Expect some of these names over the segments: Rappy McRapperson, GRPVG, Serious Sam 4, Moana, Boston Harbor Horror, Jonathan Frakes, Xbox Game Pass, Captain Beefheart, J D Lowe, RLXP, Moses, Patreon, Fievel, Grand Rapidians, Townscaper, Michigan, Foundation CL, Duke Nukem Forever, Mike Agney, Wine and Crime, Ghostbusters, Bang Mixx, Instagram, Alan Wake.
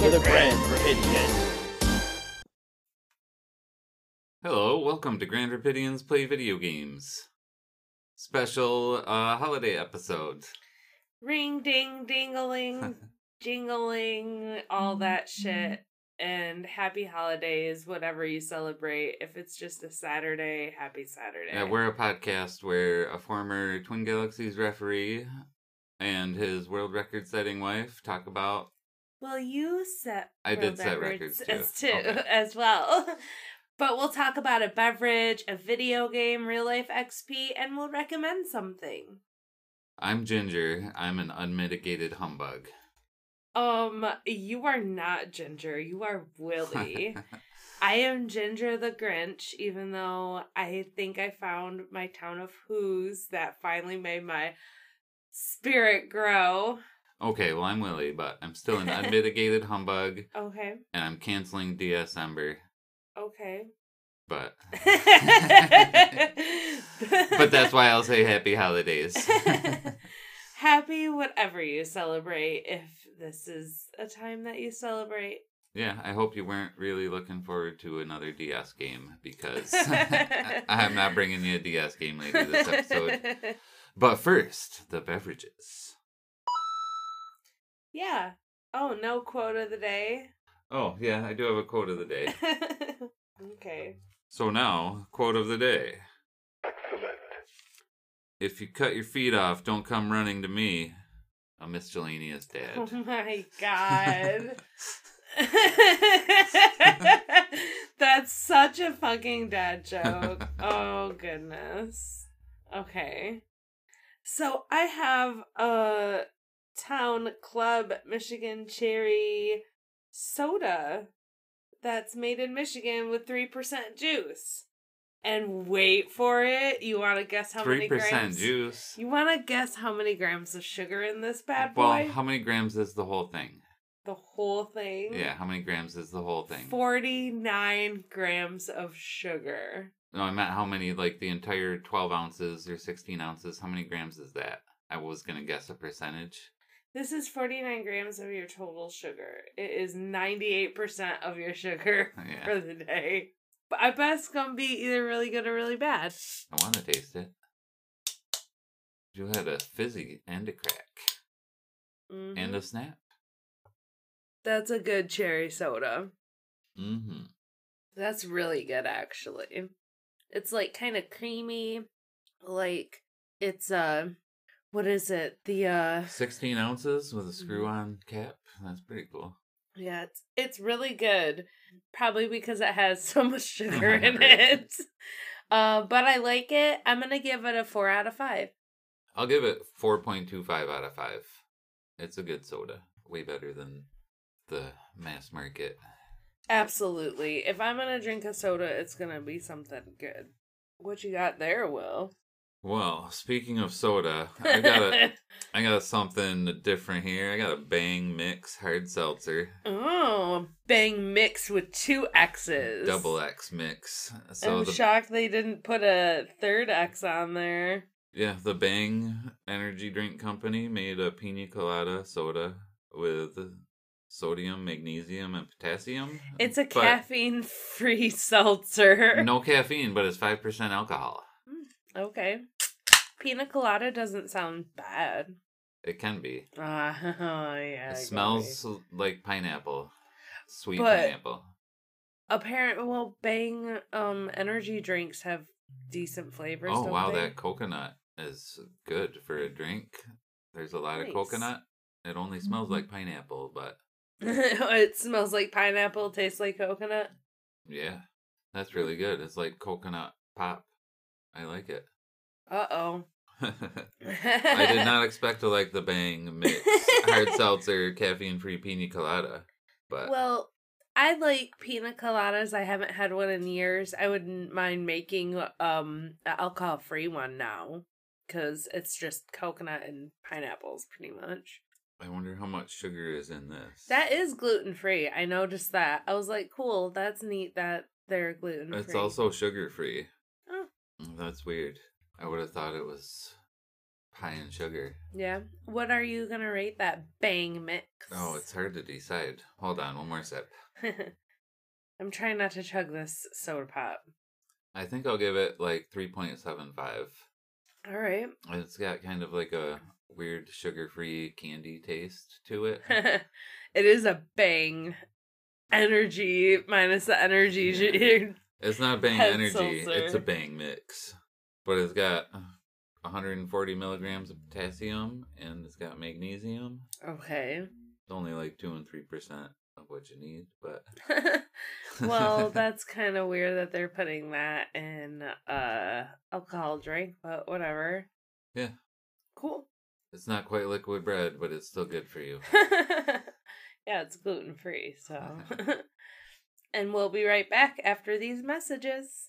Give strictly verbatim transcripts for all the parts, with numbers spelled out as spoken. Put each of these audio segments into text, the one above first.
With a Grand Rapidian. Hello, welcome to Grand Rapidians Play Video Games. Special uh, holiday episode. Ring, ding, ding-a-ling, jingling, all that shit. And happy holidays, whatever you celebrate. If it's just a Saturday, happy Saturday. Yeah, we're a podcast where a former Twin Galaxies referee and his world record-setting wife talk about... Well, you set I world did set records, records too. As, too, okay. as well. But we'll talk about a beverage, a video game, real-life X P, and we'll recommend something. I'm Ginger. I'm an unmitigated humbug. Um, you are not Ginger. You are Willie. I am Ginger the Grinch, even though I think I found my town of Who's that finally made my spirit grow. Okay, well, I'm Willie, but I'm still an unmitigated humbug. Okay. And I'm canceling December. Okay. But but that's why I'll say happy holidays. Happy whatever you celebrate, if this is a time that you celebrate. Yeah, I hope you weren't really looking forward to another D S game, because I'm not bringing you a D S game later this episode. But first, the beverages. Yeah. Oh, no quote of the day. Oh, yeah, I do have a quote of the day. Okay. So now, quote of the day. Excellent. If you cut your feet off, don't come running to me, a miscellaneous dad. Oh my god. That's such a fucking dad joke. Oh, goodness. Okay. So I have a Town Club Michigan Cherry... soda that's made in Michigan with three percent juice. And wait for it. You want to guess how many grams? three percent juice. You want to guess how many grams of sugar in this bad boy? Well, how many grams is the whole thing? The whole thing? Yeah, how many grams is the whole thing? forty-nine grams of sugar. No, I meant how many, like the entire twelve ounces or sixteen ounces. How many grams is that? I was going to guess a percentage. This is forty-nine grams of your total sugar. It is ninety-eight percent of your sugar yeah. for the day. But I bet it's going to be either really good or really bad. I want to taste it. You had a fizzy and a crack. Mm-hmm. And a snap. That's a good cherry soda. Mm-hmm. That's really good, actually. It's, like, kind of creamy. Like, it's, uh... What is it? The uh sixteen ounces with a screw-on cap. That's pretty cool. Yeah, it's it's really good. Probably because it has so much sugar in it. Uh, but I like it. I'm gonna give it a four out of five. I'll give it four point two five out of five. It's a good soda. Way better than the mass market. Absolutely. If I'm gonna drink a soda, it's gonna be something good. What you got there, Will? Well, speaking of soda, I got a, I got a something different here. I got a Bang Mix hard seltzer. Oh, Bang Mix with two X's. Double X Mix. So I'm the, shocked they didn't put a third X on there. Yeah, the Bang Energy Drink Company made a pina colada soda with sodium, magnesium, and potassium. It's a caffeine-free seltzer. No caffeine, but it's five percent alcohol. Okay. Pina colada doesn't sound bad. It can be. Oh, yeah. It smells be. like pineapple. Sweet but pineapple. Apparently, well, Bang um, energy drinks have decent flavors. Oh, don't wow. They? That coconut is good for a drink. There's a lot nice. of coconut. It only smells like pineapple, but. It smells like pineapple, tastes like coconut. Yeah. That's really good. It's like coconut pop. I like it. Uh-oh. I did not expect to like the Bang Mix hard seltzer, caffeine-free pina colada. But Well, I like pina coladas. I haven't had one in years. I wouldn't mind making um an alcohol-free one now, because it's just coconut and pineapples, pretty much. I wonder how much sugar is in this. That is gluten-free. I noticed that. I was like, cool, that's neat that they're gluten-free. It's also sugar-free. Oh. That's weird. I would have thought it was high in sugar. Yeah. What are you going to rate that Bang mix? Oh, it's hard to decide. Hold on, one more sip. I'm trying not to chug this soda pop. I think I'll give it like three point seven five. All right. It's got kind of like a weird sugar-free candy taste to it. It is a Bang Energy minus the energy. Yeah. It's not Bang Energy. Seltzer. It's a Bang mix. But it's got one hundred forty milligrams of potassium, and it's got magnesium. Okay. It's only like two and three percent of what you need, but... Well, that's kind of weird that they're putting that in uh alcohol drink, but whatever. Yeah. Cool. It's not quite liquid bread, but it's still good for you. Yeah, it's gluten-free, so... And we'll be right back after these messages.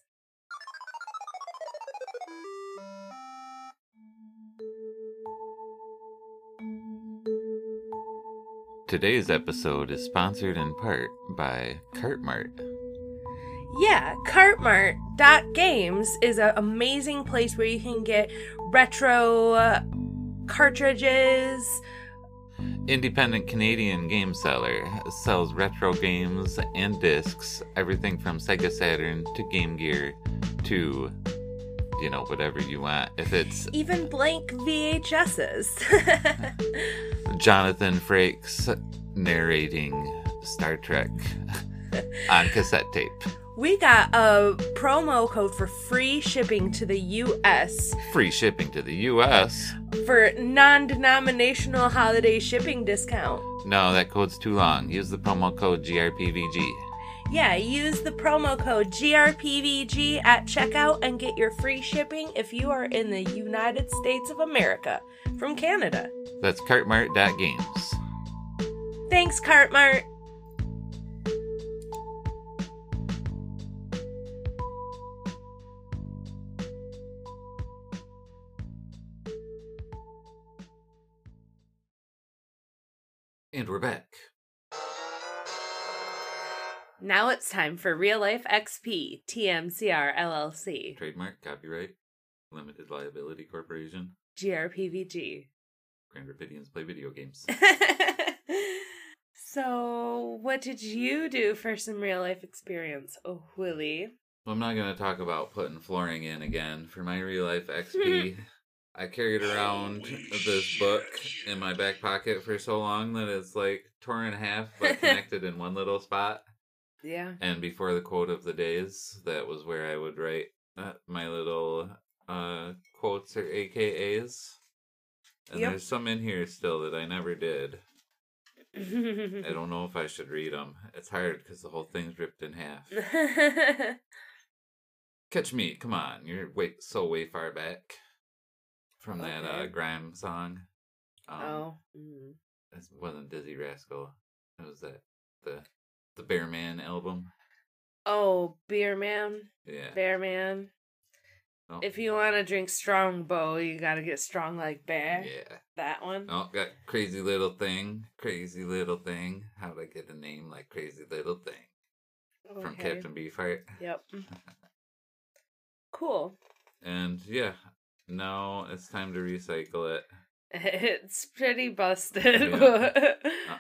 Today's episode is sponsored in part by Cartmart. Yeah, Cartmart dot games is an amazing place where you can get retro cartridges. Independent Canadian game seller sells retro games and discs, everything from Sega Saturn to Game Gear to, you know, whatever you want. If it's even blank V H Ses. Jonathan Frakes narrating Star Trek on cassette tape. We got a promo code for free shipping to the U S. Free shipping to the U S? For non-denominational holiday shipping discount. No, that code's too long. Use the promo code G R P V G. Yeah, use the promo code G R P V G at checkout and get your free shipping if you are in the United States of America from Canada. That's Cartmart dot games. Thanks, Cartmart. And we're back. Now it's time for Real Life X P, T M C R L L C. Trademark, copyright, Limited Liability Corporation. G R P V G. Grand Rapidians Play Video Games. So, what did you do for some real life experience, oh Willie? Well, I'm not going to talk about putting flooring in again. For my real life X P, I carried around this book in my back pocket for so long that it's like torn in half but connected in one little spot. Yeah. And before the quote of the days, that was where I would write uh, my little uh, quotes or A K As. And yep. There's some in here still that I never did. I don't know if I should read them. It's hard because the whole thing's ripped in half. Catch me. Come on. You're way, so way far back from okay. that uh, Grime song. Um, oh. Mm. It wasn't Dizzy Rascal. It was that the... The Bear Man album. Oh, Beer Man. Yeah. Bear Man. Oh. If you want to drink Strongbow, you got to get strong like Bear. Yeah. That one. Oh, got Crazy Little Thing. Crazy Little Thing. How'd I get a name like Crazy Little Thing? Okay. From Captain Beefheart. Yep. Cool. And yeah, now it's time to recycle it. It's pretty busted. Yeah. uh,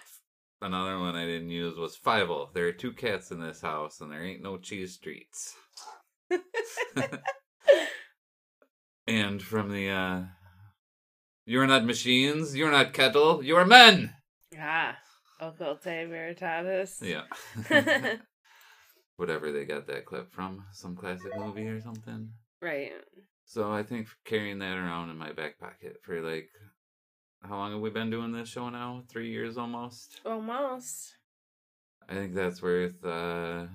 Another one I didn't use was Fievel. There are two cats in this house, and there ain't no cheese streets. And from the, uh... You're not machines, you're not kettle, you're men! Ah, Occulte Veritatis. Yeah. Whatever they got that clip from. Some classic movie or something. Right. So I think carrying that around in my back pocket for, like... How long have we been doing this show now? Three years almost? Almost. I think that's worth uh,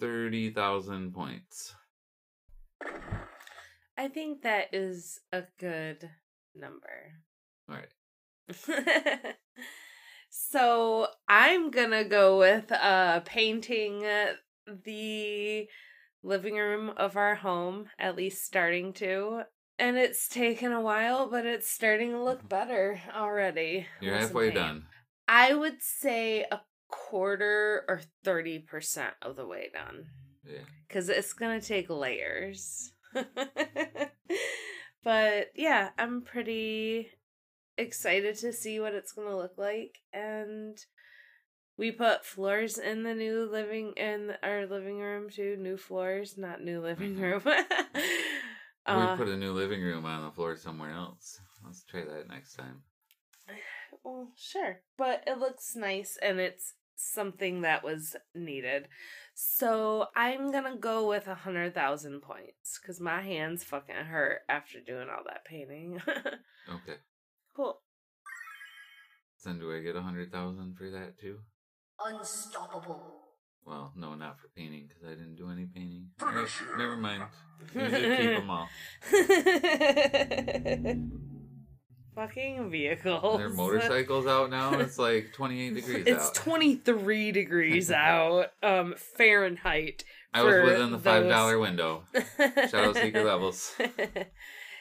thirty thousand points. I think that is a good number. All right. So I'm going to go with uh, painting the living room of our home, at least starting to. And it's taken a while, but it's starting to look better already. You're halfway done. I would say a quarter or thirty percent of the way done. Yeah. Because it's going to take layers. But yeah, I'm pretty excited to see what it's going to look like. And we put floors in the new living, in our living room too. New floors, not new living room. We put a new living room on the floor somewhere else. Let's try that next time. Well, sure. But it looks nice, and it's something that was needed. So I'm going to go with one hundred thousand points, because my hands fucking hurt after doing all that painting. Okay. Cool. So then do I get one hundred thousand for that, too? Unstoppable. Well, no, not for painting, because I didn't do any painting. Right, never mind. You just keep them all. Fucking vehicles. There are motorcycles out now. It's like twenty-eight degrees it's out. It's twenty-three degrees out um, Fahrenheit. I was within the five dollar those... window. Shout out Secret Levels. It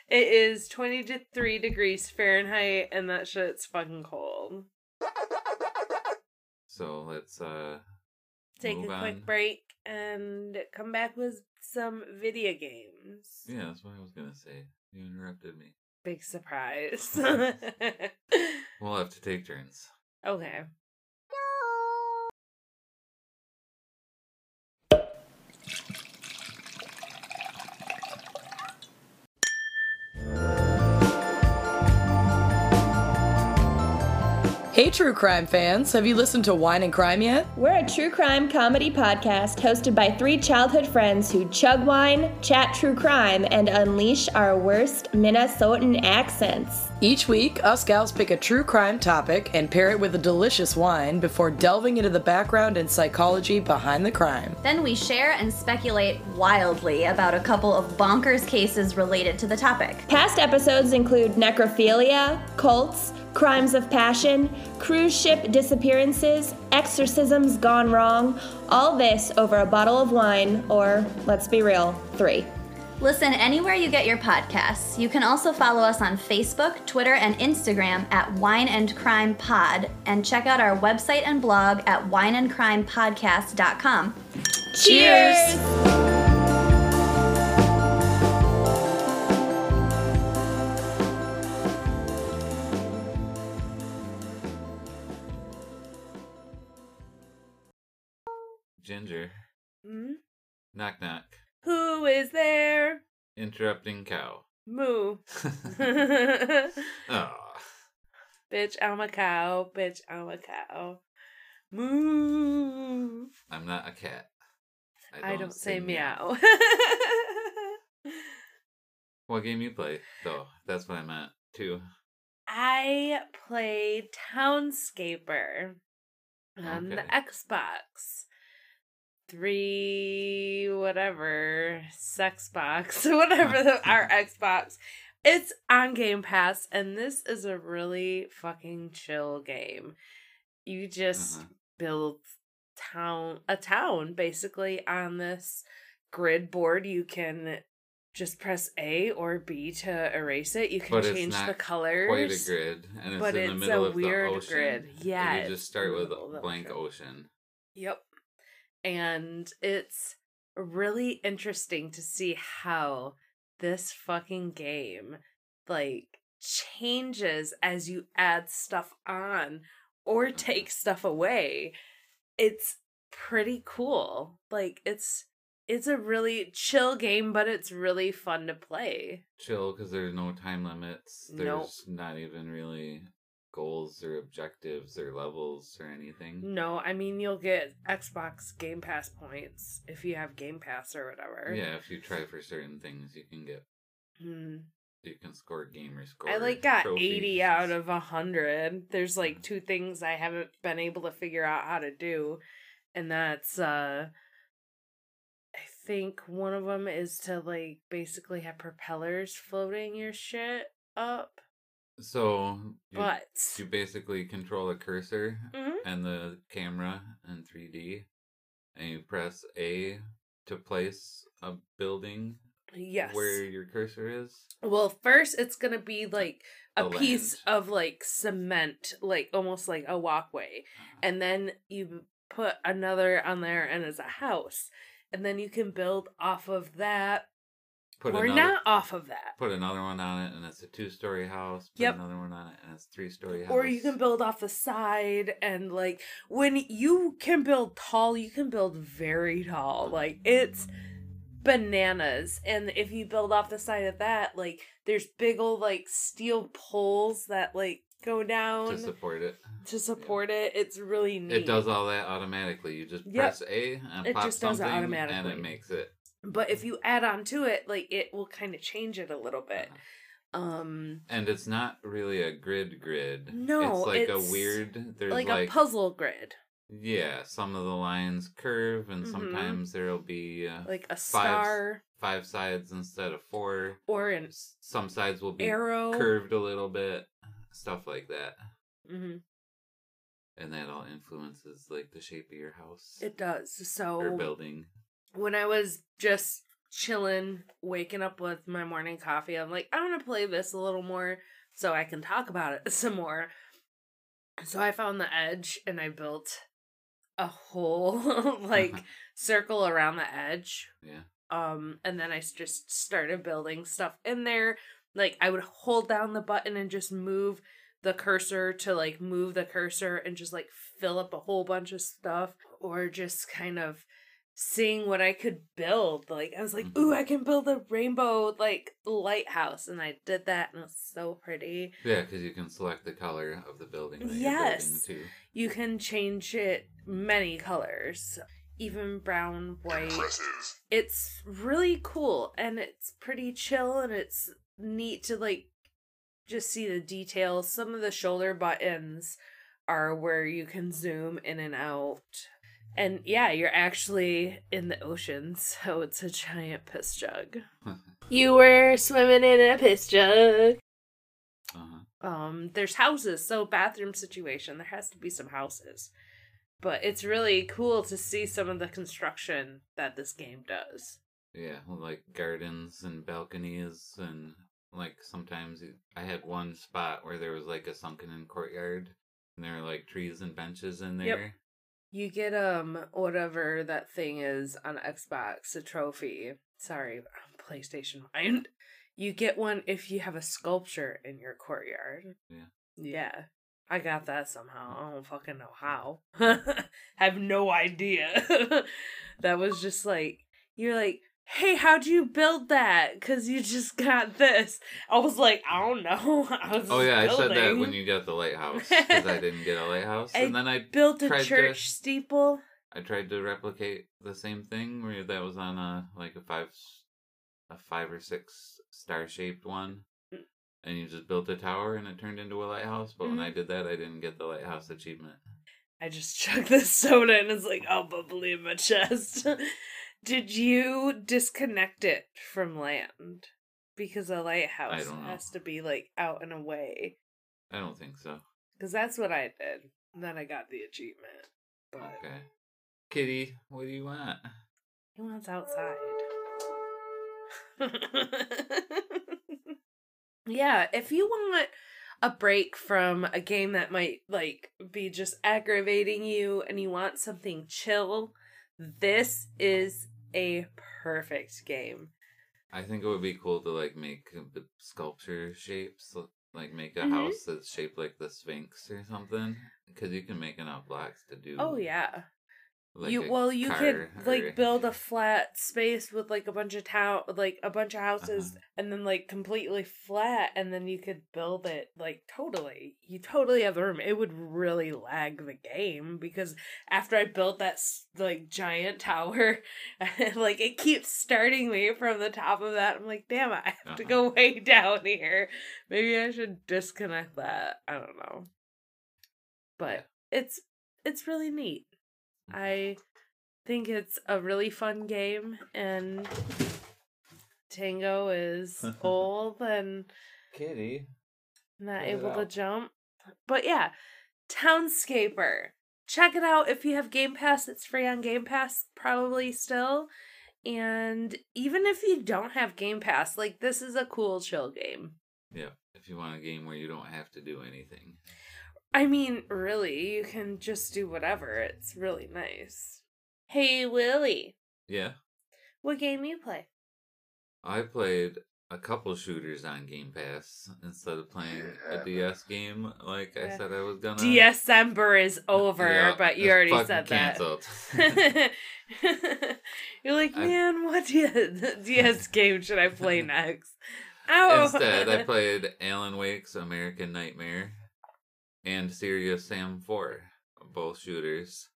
is twenty-three degrees Fahrenheit, and that shit's fucking cold. So let's... uh. Take Move a quick on. break and come back with some video games. Yeah, that's what I was going to say. You interrupted me. Big surprise. We'll have to take turns. Okay. Hey, true crime fans. Have you listened to Wine and Crime yet? We're a true crime comedy podcast hosted by three childhood friends who chug wine, chat true crime, and unleash our worst Minnesotan accents. Each week, us gals pick a true crime topic and pair it with a delicious wine before delving into the background and psychology behind the crime. Then we share and speculate wildly about a couple of bonkers cases related to the topic. Past episodes include necrophilia, cults, crimes of passion, cruise ship disappearances, exorcisms gone wrong, all this over a bottle of wine, or, let's be real, three. Listen anywhere you get your podcasts. You can also follow us on Facebook, Twitter, and Instagram at Wine and Crime Pod, and check out our website and blog at wine and crime podcast dot com. Cheers! Cheers! Ginger. Mm? Knock, knock. Who is there? Interrupting cow. Moo. Oh. Bitch, I'm a cow. Bitch, I'm a cow. Moo. I'm not a cat. I don't, I don't say, say meow. meow. What game you play, though? That's what I meant, too. I play Townscaper on okay. the Xbox. Three, whatever, Sexbox, whatever the, our Xbox. It's on Game Pass, and this is a really fucking chill game. You just uh-huh. build town a town, basically, on this grid board. You can just press A or B to erase it. You can but change the colors. Quite a grid, and it's but in it's the middle a of weird the ocean. Grid. Yeah, and you just start with a blank ocean. ocean. Yep. And it's really interesting to see how this fucking game, like, changes as you add stuff on or take stuff away. It's pretty cool. Like, it's it's a really chill game, but it's really fun to play. Chill, because there's no time limits. There's nope. not even really... goals or objectives or levels or anything. No, I mean, you'll get Xbox Game Pass points if you have Game Pass or whatever. Yeah, if you try for certain things, you can get... Mm. You can score gamer score. I, like, got trophies. eighty out of one hundred. There's, like, two things I haven't been able to figure out how to do, and that's, uh... I think one of them is to, like, basically have propellers floating your shit up. So you, but you basically control a cursor mm-hmm. and the camera in three D, and you press A to place a building. Yes. Where your cursor is. Well, first it's gonna be like a the piece land. of like cement, like almost like a walkway, and then you put another on there, and it's a house, and then you can build off of that. Put or another, not off of that. Put another one on it, and it's a two-story house. Put yep. another one on it, and it's a three-story house. Or you can build off the side, and, like, when you can build tall, you can build very tall. Like, it's bananas. And if you build off the side of that, like, there's big old, like, steel poles that, like, go down. To support it. To support yep. it. It's really neat. It does all that automatically. You just yep. press A, and it pop just does something, it automatically. And it makes it. But if you add on to it, like, it will kind of change it a little bit. Um, and it's not really a grid grid. No, it's like it's a weird... There's like, like a puzzle grid. Yeah, some of the lines curve, and mm-hmm. sometimes there'll be... Uh, like a star. Five, five sides instead of four. Or an Some sides will be arrow. curved a little bit. Stuff like that. Mm-hmm. And that all influences, like, the shape of your house. It does, so... Or building. When I was just chilling, waking up with my morning coffee, I'm like, I want to play this a little more so I can talk about it some more. So I found the edge, and I built a whole, like, circle around the edge. Yeah. Um, and then I just started building stuff in there. Like, I would hold down the button and just move the cursor to, like, move the cursor and just, like, fill up a whole bunch of stuff, or just kind of... seeing what I could build. Like, I was like, ooh, I can build a rainbow, like, lighthouse. And I did that, and it was so pretty. Yeah, because you can select the color of the building that yes. you're building, too. You can change it many colors. Even brown, white. Impressive. It's really cool, and it's pretty chill, and it's neat to, like, just see the details. Some of the shoulder buttons are where you can zoom in and out. And, yeah, you're actually in the ocean, so it's a giant piss jug. You were swimming in a piss jug. Uh-huh. Um, there's houses, so bathroom situation. There has to be some houses. But it's really cool to see some of the construction that this game does. Yeah, like gardens and balconies, and, like, sometimes I had one spot where there was, like, a sunken-in courtyard, and there were, like, trees and benches in there. Yep. You get, um, whatever that thing is on Xbox, a trophy. Sorry, PlayStation Mind. You get one if you have a sculpture in your courtyard. Yeah. Yeah. I got that somehow. I don't fucking know how. Have no idea. That was just like, you're like, hey, how'd you build that? Because you just got this. I was like, I don't know. I was oh, yeah, building. I said that when you got the lighthouse, because I didn't get a lighthouse. And then I built a church to, steeple. I tried to replicate the same thing where that was on a, like a five, a five or six star-shaped one. And you just built a tower, and it turned into a lighthouse. But mm-hmm. when I did that, I didn't get the lighthouse achievement. I just chugged this soda, and it's like, I'll bubbly in my chest. Did you disconnect it from land? Because a lighthouse has to be, like, out and away. I don't think so. Because that's what I did. And then I got the achievement. But... Okay. Kitty, what do you want? He wants outside. Yeah, if you want a break from a game that might, like, be just aggravating you, and you want something chill... This is a perfect game. I think it would be cool to, like, make sculpture shapes, like make a mm-hmm. house that's shaped like the Sphinx or something, because you can make enough blocks to do. Oh yeah, like you well you could or... like build a flat space with like a bunch of town, like a bunch of houses, uh-huh. and then like completely flat, and then you could build it like totally. You totally have the room. It would really lag the game, because after I built that like giant tower, like it keeps starting me from the top of that. I'm like, damn it, I have uh-huh. to go way down here. Maybe I should disconnect that. I don't know, but it's it's really neat. I think it's a really fun game, and Tango is old, and Kitty not able to jump. But yeah, Townscaper. Check it out if you have Game Pass. It's free on Game Pass, probably still. And even if you don't have Game Pass, like, this is a cool, chill game. Yeah, if you want a game where you don't have to do anything. I mean, really, you can just do whatever. It's really nice. Hey, Willie. Yeah? What game you play? I played a couple shooters on Game Pass instead of playing yeah. a D S game like yeah. I said I was gonna. December is over, yeah, but you already said canceled. that. You're like, man, I... what D S game should I play next? Ow. Instead, I played Alan Wake's American Nightmare and Serious Sam four, both shooters.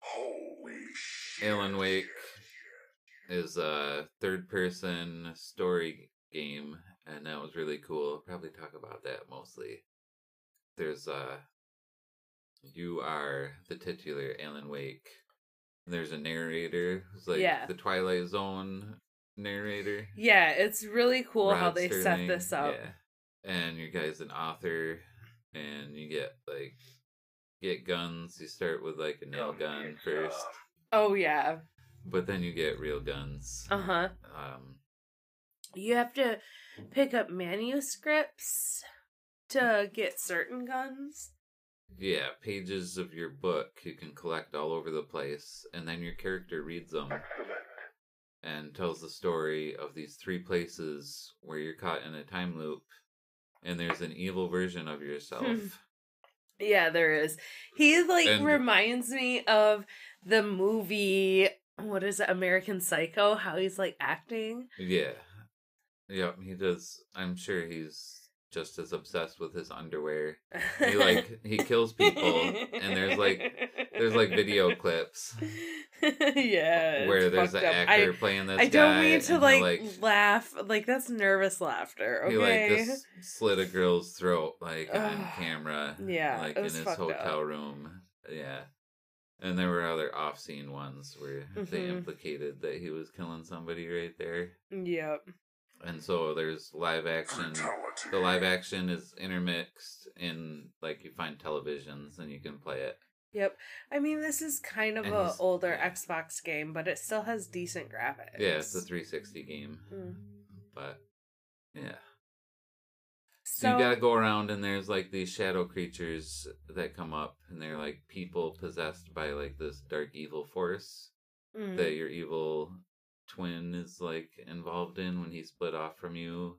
Holy shit. Alan Wake is a third-person story game, and that was really cool. Probably talk about that mostly. There's uh, you are the titular Alan Wake. There's a narrator who's like yeah. the Twilight Zone narrator. Yeah, it's really cool Rod how they Sterling. set this up. Yeah. And your guy's an author, and you get like get guns. You start with like a nail oh, gun first. Oh yeah. But then you get real guns. Uh-huh. Um, you have to pick up manuscripts to get certain guns. Yeah, pages of your book you can collect all over the place, and then your character reads them. Excellent. And tells the story of these three places where you're caught in a time loop, and there's an evil version of yourself. Yeah, there is. He, like, and reminds me of the movie... What is it, American Psycho? How he's, like, acting? Yeah. Yep, he does. I'm sure he's just as obsessed with his underwear. He, like, he kills people, and there's, like, there's, like, video clips. Yeah. Where there's an actor I, playing this guy. I don't mean to, like, like, laugh. Like, that's nervous laughter, okay? He, like, just slit a girl's throat, like, on camera. Yeah, like, in his hotel up. room. Yeah. And there were other off-scene ones where mm-hmm. they implicated that he was killing somebody right there. Yep. And so there's live action. Fatality. The live action is intermixed in, like, you find televisions and you can play it. Yep. I mean, this is kind of an older Xbox game, but it still has decent graphics. Yeah, it's a three sixty game. Mm. But, yeah. So you gotta go around, and there's, like, these shadow creatures that come up, and they're, like, people possessed by, like, this dark evil force mm. that your evil twin is, like, involved in when he split off from you,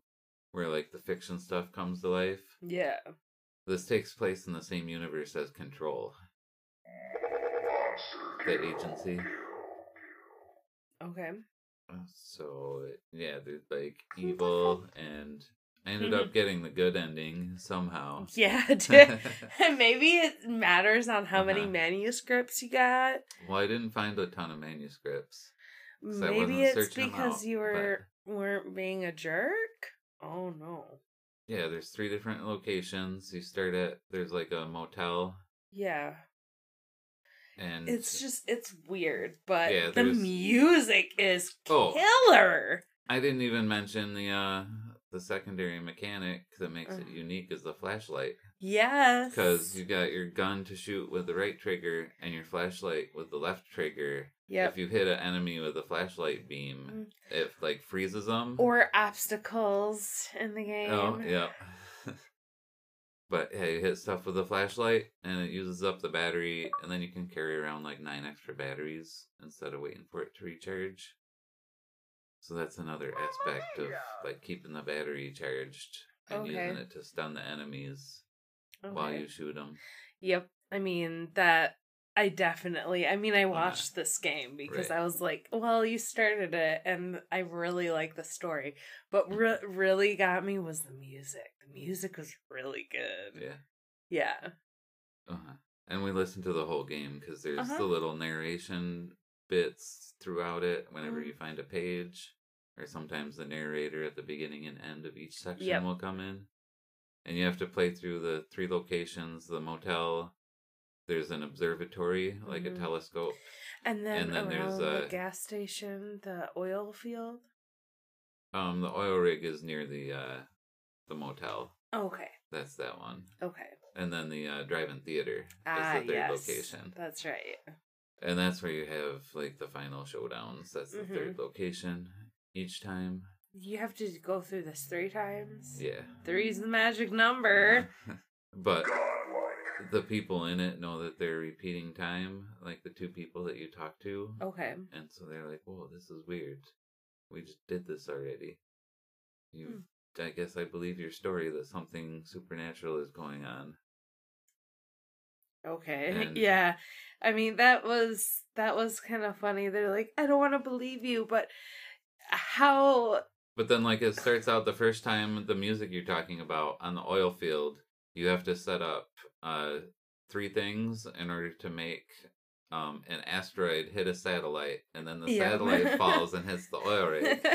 where, like, the fiction stuff comes to life. Yeah. This takes place in the same universe as Control. The agency. Okay. So, yeah, there's, like, evil and... I ended mm-hmm. up getting the good ending somehow. Yeah, dude. Maybe it matters on how uh-huh. many manuscripts you got. Well, I didn't find a ton of manuscripts. Maybe it's because out, you were but... weren't being a jerk? Oh, no. Yeah, there's three different locations. You start at, there's like a motel. Yeah. And it's just, it's weird, but yeah, the music is killer. Oh, I didn't even mention the, uh... the secondary mechanic that makes it unique is the flashlight. Yes. Because you got your gun to shoot with the right trigger and your flashlight with the left trigger. Yeah. If you hit an enemy with a flashlight beam, mm. it, like, freezes them. Or obstacles in the game. Oh, yeah. But, yeah, you hit stuff with a flashlight and it uses up the battery, and then you can carry around, like, nine extra batteries instead of waiting for it to recharge. So that's another aspect of, like, keeping the battery charged and okay. using it to stun the enemies okay. while you shoot them. Yep. I mean, that, I definitely, I mean, I watched yeah. this game because right. I was like, well, you started it, and I really like the story. But re- really got me was the music. The music was really good. Yeah. Yeah. Uh-huh. And we listened to the whole game because there's uh-huh. the little narration bits throughout it whenever mm. you find a page, or sometimes the narrator at the beginning and end of each section yep. will come in, and you have to play through the three locations: the motel, there's an observatory, like mm. a telescope, and then, and then there's a the gas station, the oil field. Um the oil rig is near the uh the motel. Okay. That's that one. Okay. And then the uh, drive-in theater ah, is the third yes. location. That's right. And that's where you have, like, the final showdowns. That's the mm-hmm. third location each time. You have to go through this three times? Yeah. Three's the magic number. But the people in it know that they're repeating time, like the two people that you talk to. Okay. And so they're like, whoa, this is weird. We just did this already. You, hmm. I guess I believe your story that something supernatural is going on. Okay. And yeah. I mean, that was that was kind of funny. They're like, I don't want to believe you, but how... But then, like, it starts out the first time, the music you're talking about on the oil field, you have to set up uh, three things in order to make um, an asteroid hit a satellite, and then the yeah. satellite falls and hits the oil rig.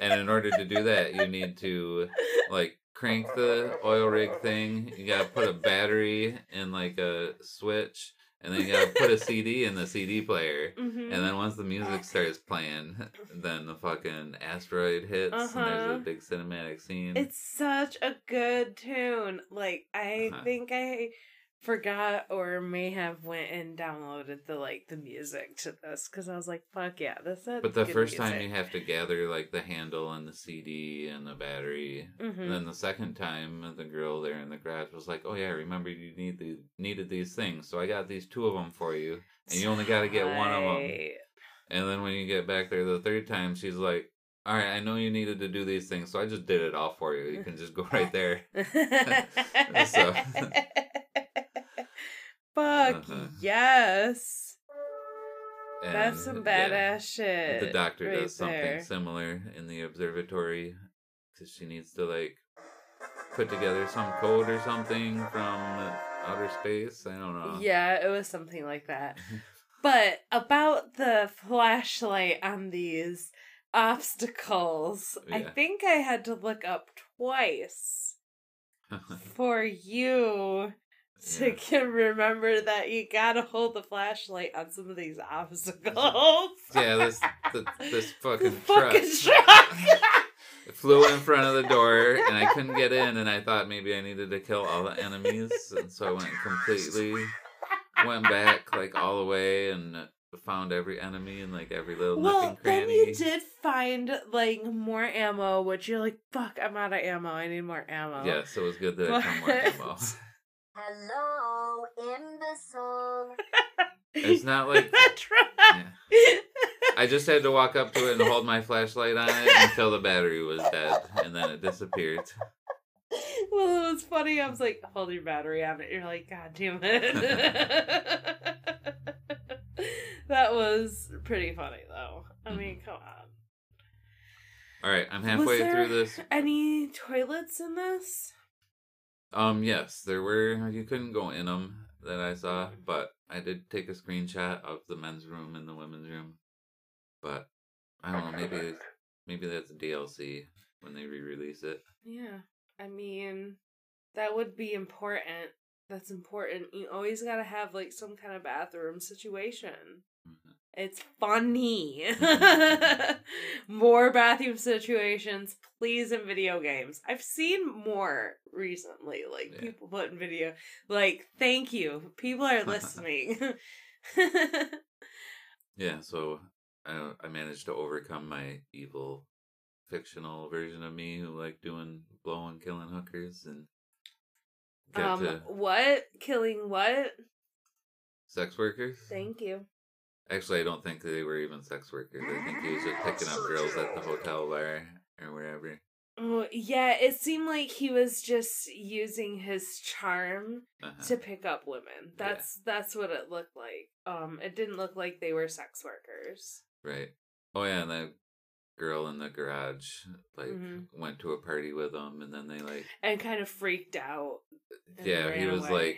And in order to do that, you need to, like, crank the oil rig thing. You gotta put a battery in, like, a switch. And then you gotta put a C D in the C D player. Mm-hmm. And then once the music starts playing, then the fucking asteroid hits uh-huh. and there's a big cinematic scene. It's such a good tune. Like, I uh-huh. think I forgot or may have went and downloaded the, like, the music to this. Because I was like, fuck yeah, this is But the good first music. Time you have to gather, like, the handle and the C D and the battery. Mm-hmm. And then the second time, the girl there in the garage was like, oh yeah, I remember you need the, needed these things. So I got these two of them for you. And you only got to get one of them. And then when you get back there the third time, she's like, all right, I know you needed to do these things, so I just did it all for you. You can just go right there. So... Fuck uh-huh. yes. And that's some badass yeah, shit. The doctor right does something there. Similar in the observatory because she needs to, like, put together some code or something from outer space. I don't know. Yeah, it was something like that. But about the flashlight on these obstacles, yeah. I think I had to look up twice for you. To yeah. remember that you gotta hold the flashlight on some of these obstacles. Yeah, this this, this fucking this truck. Fucking truck. It flew in front of the door, and I couldn't get in, and I thought maybe I needed to kill all the enemies, and so I went completely, went back, like, all the way, and found every enemy and, like, every little well, nothing cranny. Well, then you did find, like, more ammo, which you're like, fuck, I'm out of ammo, I need more ammo. Yeah, so it was good that but... I found more ammo. Hello, imbecile. It's not like... yeah. I just had to walk up to it and hold my flashlight on it until the battery was dead, and then it disappeared. Well, it was funny. I was like, hold your battery on it. You're like, God damn it. That was pretty funny, though. I mean, come on. All right, I'm halfway through this. Any toilets in this? Um, yes, there were, you couldn't go in them that I saw, but I did take a screenshot of the men's room and the women's room, but I don't know, maybe, maybe that's D L C when they re-release it. Yeah, I mean, that would be important. That's important. You always gotta have, like, some kind of bathroom situation. Mm-hmm. It's funny. More bathroom situations, please, in video games. I've seen more recently, like, yeah. people put in video, like, thank you. People are listening. Yeah, so I, I managed to overcome my evil fictional version of me who liked doing, blowing, killing hookers and got um, to... What? Killing what? Sex workers. Thank you. Actually, I don't think they were even sex workers. I think he was just picking up girls at the hotel bar or wherever. Oh, yeah, it seemed like he was just using his charm uh-huh. to pick up women. That's yeah. that's what it looked like. Um, it didn't look like they were sex workers. Right. Oh, yeah, and that girl in the garage, like, mm-hmm. went to a party with him, and then they, like... And kind of freaked out. Yeah, he was, away. like...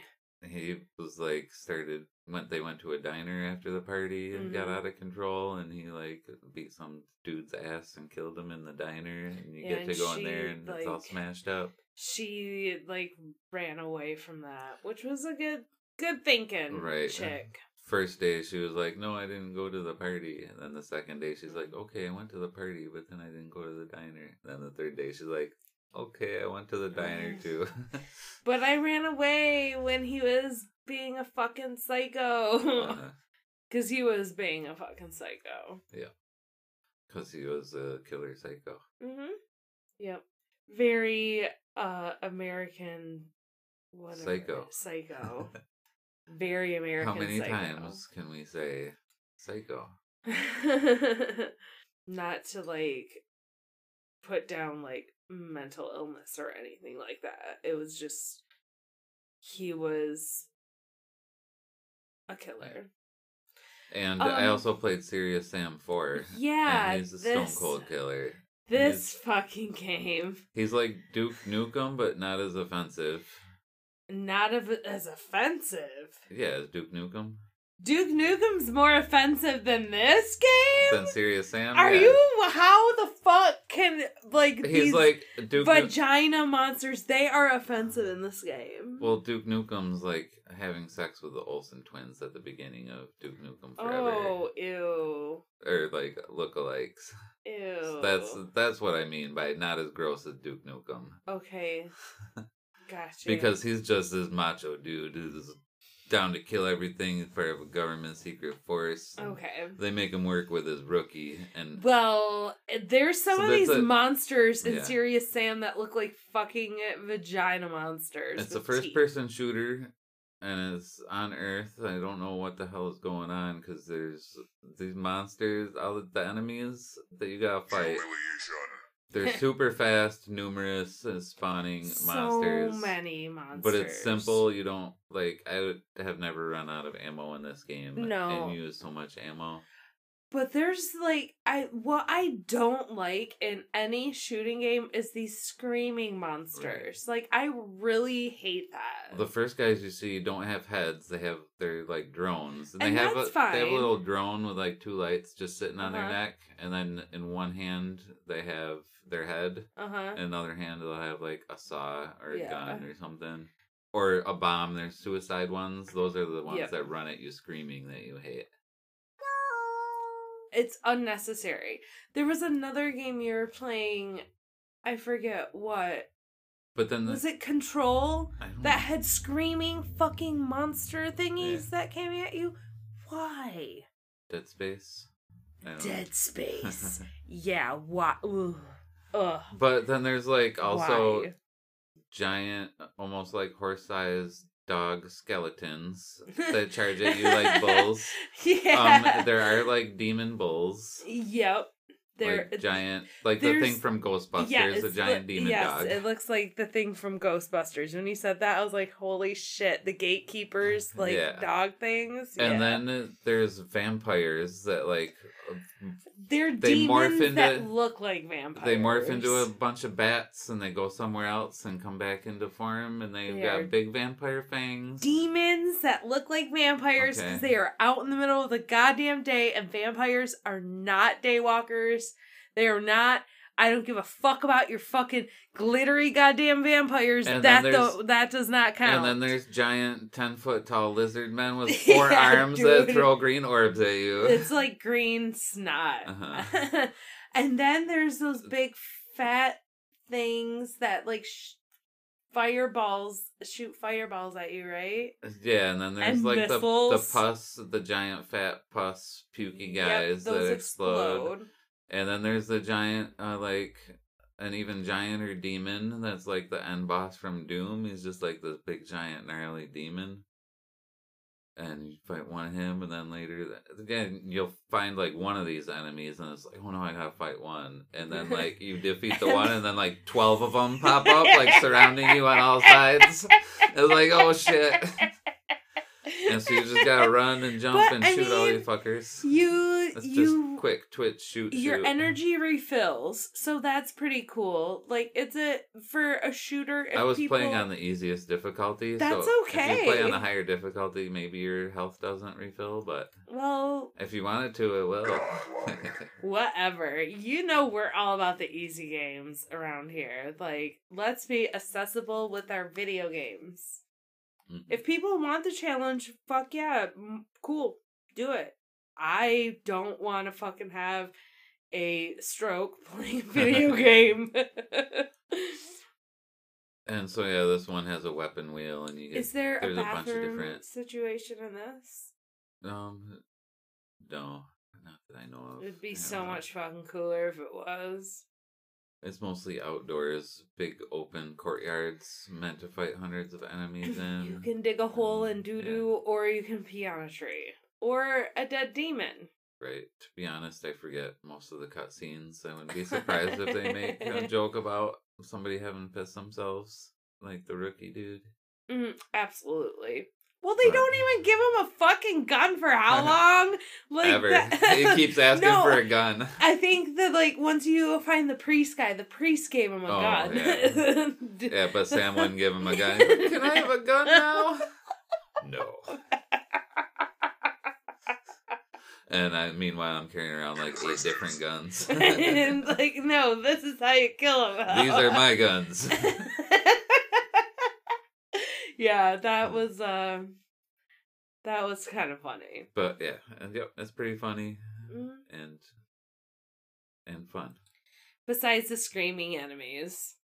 He was like started went they went to a diner after the party and mm-hmm. got out of control, and he, like, beat some dude's ass and killed him in the diner, and you yeah, get to go she, in there and, like, it's all smashed up. She, like, ran away from that, which was a good good thinking right. chick. First day she was like, no, I didn't go to the party, and then the second day she's like, okay, I went to the party, but then I didn't go to the diner. And then the third day she's like, okay, I went to the diner too. But I ran away when he was being a fucking psycho. Because uh-huh. he was being a fucking psycho. Yeah. Because he was a killer psycho. Mm-hmm. Yep. Very uh, American whatever. Psycho. Psycho. Very American psycho. How many psycho. times can we say psycho? Not to, like, put down, like, mental illness or anything like that. It was just, he was a killer. And um, I also played Serious Sam four. Yeah. And he's a this, Stone Cold Killer. This fucking game. He's like Duke Nukem, but not as offensive. Not as offensive? Yeah, as Duke Nukem. Duke Nukem's more offensive than this game? Than Serious Sam? Are yeah. you... How the fuck can, like, He's these like, Duke vagina Nuke- monsters, they are offensive in this game. Well, Duke Nukem's, like, having sex with the Olsen twins at the beginning of Duke Nukem Forever. Oh, ew. Or, like, lookalikes. Ew. So that's, that's what I mean by not as gross as Duke Nukem. Okay. Gotcha. Because he's just this macho dude who's down to kill everything for a government secret force. Okay. They make him work with his rookie. And well, there's some so of these a, monsters in yeah. Serious Sam that look like fucking vagina monsters. It's a first-person shooter, and it's on Earth. I don't know what the hell is going on, because there's these monsters, all the, the enemies that you gotta fight. They're super fast, numerous, uh, spawning so monsters. So many monsters. But it's simple. You don't, like, I would have never run out of ammo in this game. No. And used so much ammo. But there's, like, I what I don't like in any shooting game is these screaming monsters. Right. Like, I really hate that. The first guys you see don't have heads. They have, they're, like, drones. And, and they that's have a, fine. They have a little drone with, like, two lights just sitting on uh-huh. their neck. And then in one hand, they have their head. Uh-huh. In the other hand, they'll have, like, a saw or a yeah. gun or something. Or a bomb. There's suicide ones. Those are the ones yep. that run at you screaming that you hate. It's unnecessary. There was another game you were playing, I forget what. But then the, was it Control that had screaming fucking monster thingies yeah. that came at you? Why? Dead Space. Dead know. Space. Yeah. Why? Ugh. Ugh. But then there's like also why? Giant, almost like horse-sized dog skeletons that charge at you like bulls. Yeah. Um, there are like demon bulls. Yep. They're like giant, like the thing from Ghostbusters, yeah, a giant the, demon yes, dog. Yes, it looks like the thing from Ghostbusters. When you said that, I was like, holy shit, the gatekeepers, like yeah. dog things. And yeah. then there's vampires that like... They're they demons morph into, that look like vampires. They morph into a bunch of bats and they go somewhere else and come back into form and they've they got big vampire fangs. Demons that look like vampires because okay. they are out in the middle of the goddamn day and vampires are not daywalkers. They are not. I don't give a fuck about your fucking glittery goddamn vampires. And that though, that does not count. And then there's giant ten foot tall lizard men with four yeah, arms dude. that throw green orbs at you. It's like green snot. Uh-huh. And then there's those big fat things that like sh- fireballs shoot fireballs at you, right? Yeah, and then there's and like the, the pus, the giant fat pus puking guys yep, that explode. explode. And then there's the giant, uh, like, an even gianter demon that's, like, the end boss from Doom. He's just, like, this big, giant, gnarly demon. And you fight one of him, and then later, again, you'll find, like, one of these enemies, and it's like, oh, no, I gotta fight one. And then, like, you defeat the one, and then, like, twelve of them pop up, like, surrounding you on all sides. It's like, oh, shit. And so you just gotta run and jump but, and I shoot mean, all you fuckers. You, that's you, just quick twitch shoot. Your shoot. energy refills, so that's pretty cool. Like it's a for a shooter. If I was people, playing on the easiest difficulty. That's so okay. If you play on the higher difficulty, maybe your health doesn't refill. But well, if you wanted to, it will. Whatever. You know, we're all about the easy games around here. Like, let's be accessible with our video games. If people want the challenge, fuck yeah, cool, do it. I don't want to fucking have a stroke playing a video game. And so yeah, this one has a weapon wheel, and you get. Is there there's a bathroom a bunch of different situation in this? Um, no, not that I know of. It'd be so know. much fucking cooler if it was. It's mostly outdoors, big open courtyards meant to fight hundreds of enemies in. You can dig a hole in doo doo, yeah. or you can pee on a tree, or a dead demon. Right. To be honest, I forget most of the cutscenes. I wouldn't be surprised if they make a joke about somebody having pissed themselves, like the rookie dude. Mm, absolutely. Well, they but, don't even give him a fucking gun for how long? Like ever. That... He keeps asking no, for a gun. I think that, like, once you find the priest guy, the priest gave him a oh, gun. Yeah. yeah, but Sam wouldn't give him a gun. Like, can I have a gun now? No. And I, meanwhile, I'm carrying around, like, eight different guns. And, like, no, this is how you kill him. These are my guns. Yeah, that was uh, that was kind of funny. But yeah, and yep, that's pretty funny mm-hmm. and and fun. Besides the screaming enemies,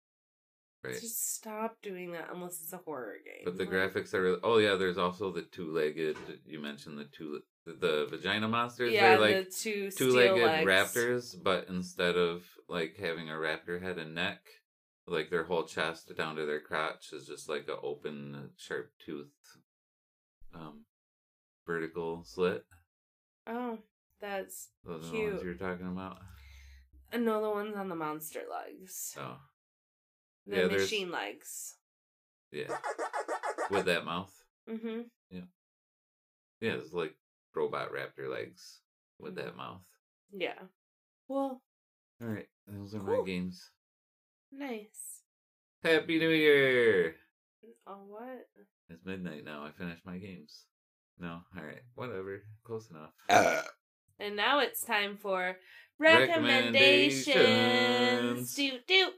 right? Just stop doing that unless it's a horror game. But the like... graphics are really... oh yeah. There's also the two-legged. You mentioned the two the vagina monsters. Yeah, they're like the two two-legged raptors, but instead of like having a raptor head and neck. Like, their whole chest down to their crotch is just, like, an open, sharp-toothed, um, vertical slit. Oh, that's Those cute. Those are the ones you're talking about? Uh, no, the ones on the monster legs. Oh. The yeah, machine there's... legs. Yeah. With that mouth? Mm-hmm. Yeah. Yeah, it's like robot raptor legs with mm-hmm. that mouth. Yeah. Well. All right. Those are cool. my games. Nice. Happy New Year! Oh, what? It's midnight now. I finished my games. No? Alright. Whatever. Close enough. Uh, and now it's time for recommendations! recommendations. Doot doot!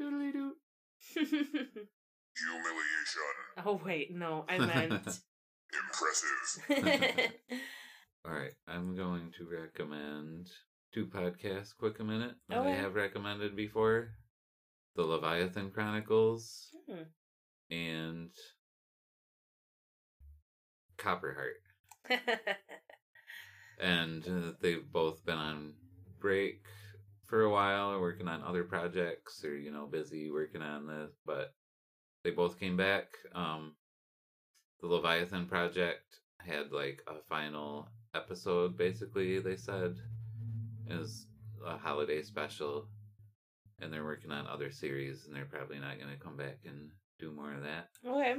Doodly doot. Humiliation. Oh, wait. No, I meant... Impressive. Alright, I'm going to recommend two podcasts quick a minute that oh. I have recommended before. The Leviathan Chronicles hmm. and Copperheart. And uh, they've both been on break for a while, working on other projects, or, you know, busy working on this, but they both came back. Um, the Leviathan Project had, like, a final episode, basically, they said. It was a holiday special. And they're working on other series, and they're probably not going to come back and do more of that. Okay.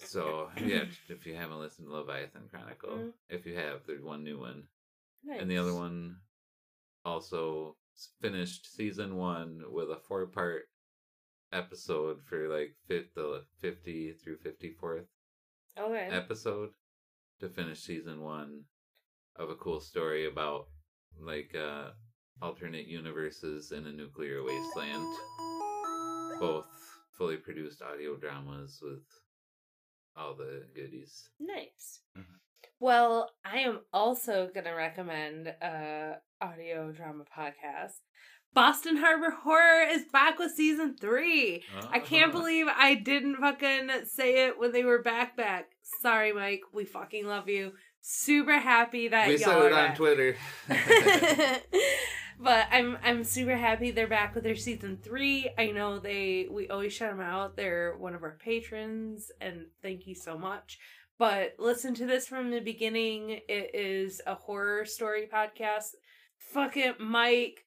So, yeah, if you haven't listened to Leviathan Chronicle, mm-hmm. if you have, there's one new one. Nice. And the other one also finished season one with a four-part episode for, like, the fiftieth through fifty-fourth okay. episode to finish season one of a cool story about, like, uh... alternate universes in a nuclear wasteland. Both fully produced audio dramas with all the goodies. Nice. Mm-hmm. Well, I am also going to recommend an audio drama podcast. Boston Harbor Horror is back with season three. Uh-huh. I can't believe I didn't fucking say it when they were back back. Sorry, Mike. We fucking love you. Super happy that we y'all said it are on back. Twitter. But I'm I'm super happy they're back with their season three. I know they we always shout them out. They're one of our patrons, and thank you so much. But listen to this from the beginning. It is a horror story podcast. Fucking Mike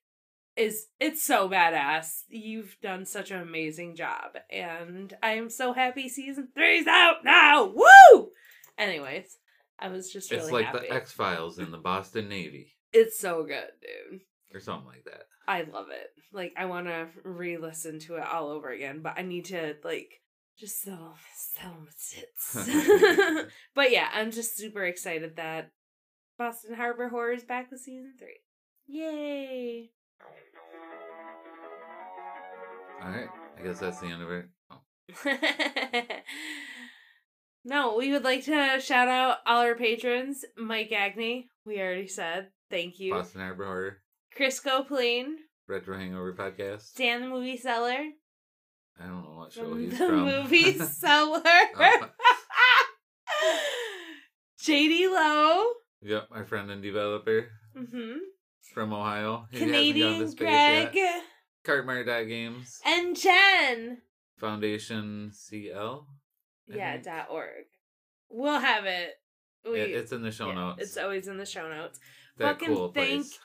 is it's so badass. You've done such an amazing job, and I'm so happy season three's out now. Woo! Anyways. I was just really It's like happy. The X-Files in the Boston Navy. It's so good, dude. Or something like that. I love it. Like, I want to re-listen to it all over again, but I need to, like, just sell, sell my tits. But yeah, I'm just super excited that Boston Harbor Horror is back with season three. Yay! Alright, I guess that's the end of it. Oh. No, we would like to shout out all our patrons. Mike Agney, we already said. Thank you. Boston Harbor Horror. Chris Copeland. Retro Hangover Podcast. Dan the Movie Seller. I don't know what show from he's the from. The movie Seller. uh, J D Lowe. Yep, my friend and developer. Mm-hmm. From Ohio. He Canadian Greg. Yet. Cartmart dot games. And Jen. Foundation C L. I yeah, think. dot org. We'll have it. We, it it's in the show yeah, notes. It's always in the show notes. That Fucking cool thank, place.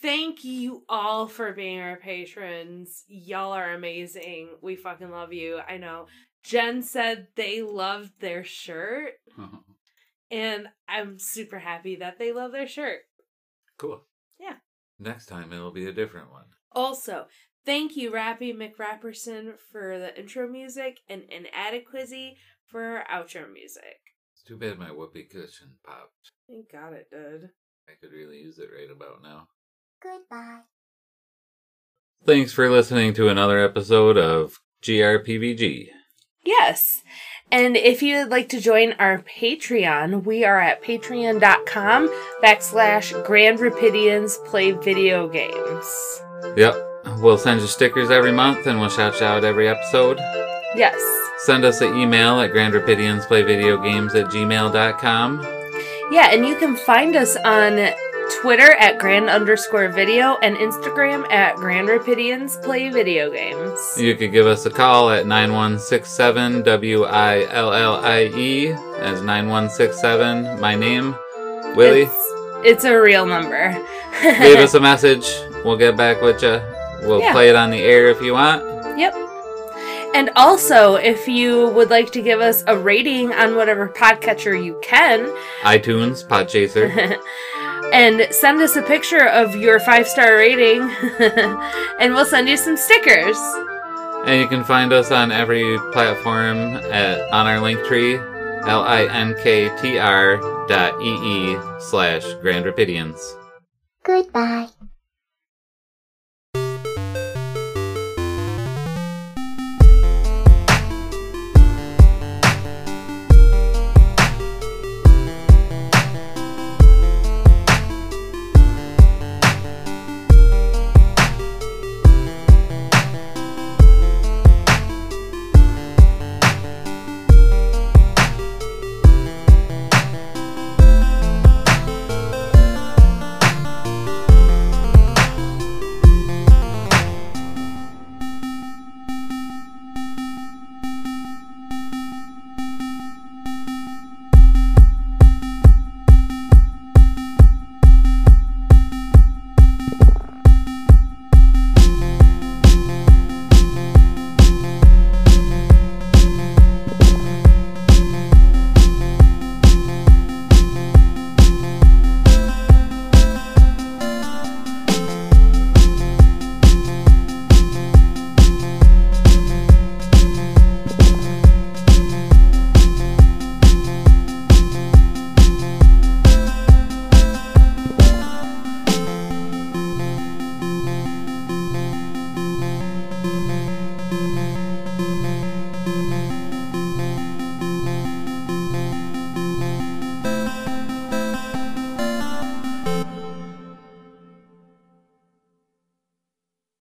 Thank you all for being our patrons. Y'all are amazing. We fucking love you. I know. Jen said they loved their shirt. Uh-huh. And I'm super happy that they love their shirt. Cool. Yeah. Next time it'll be a different one. Also, thank you, Rappy McRapperson, for the intro music and Inadequizzy for our outro music. It's too bad my whoopee cushion popped. Thank God it did. I could really use it right about now. Goodbye. Thanks for listening to another episode of G R P V G. Yes. And if you'd like to join our Patreon, we are at patreon.com backslash Grand Rapidians Play Video Games. Yep. We'll send you stickers every month and we'll shout you out every episode. Yes. Send us an email at grandrapidiansplayvideogames at gmail.com. Yeah, and you can find us on Twitter at grand underscore video and Instagram at Grand Rapidians Play Video Games. You could give us a call at nine one six seven W I L L I E. That's nine one six seven, my name, Willie. It's, it's a real number. Leave us a message. We'll get back with you. We'll yeah. play it on the air if you want. Yep. And also, if you would like to give us a rating on whatever podcatcher you can. iTunes, Podchaser. And send us a picture of your five-star rating. And we'll send you some stickers. And you can find us on every platform at, on our Linktree, linktr dot e e slash Grand Rapidians. Goodbye.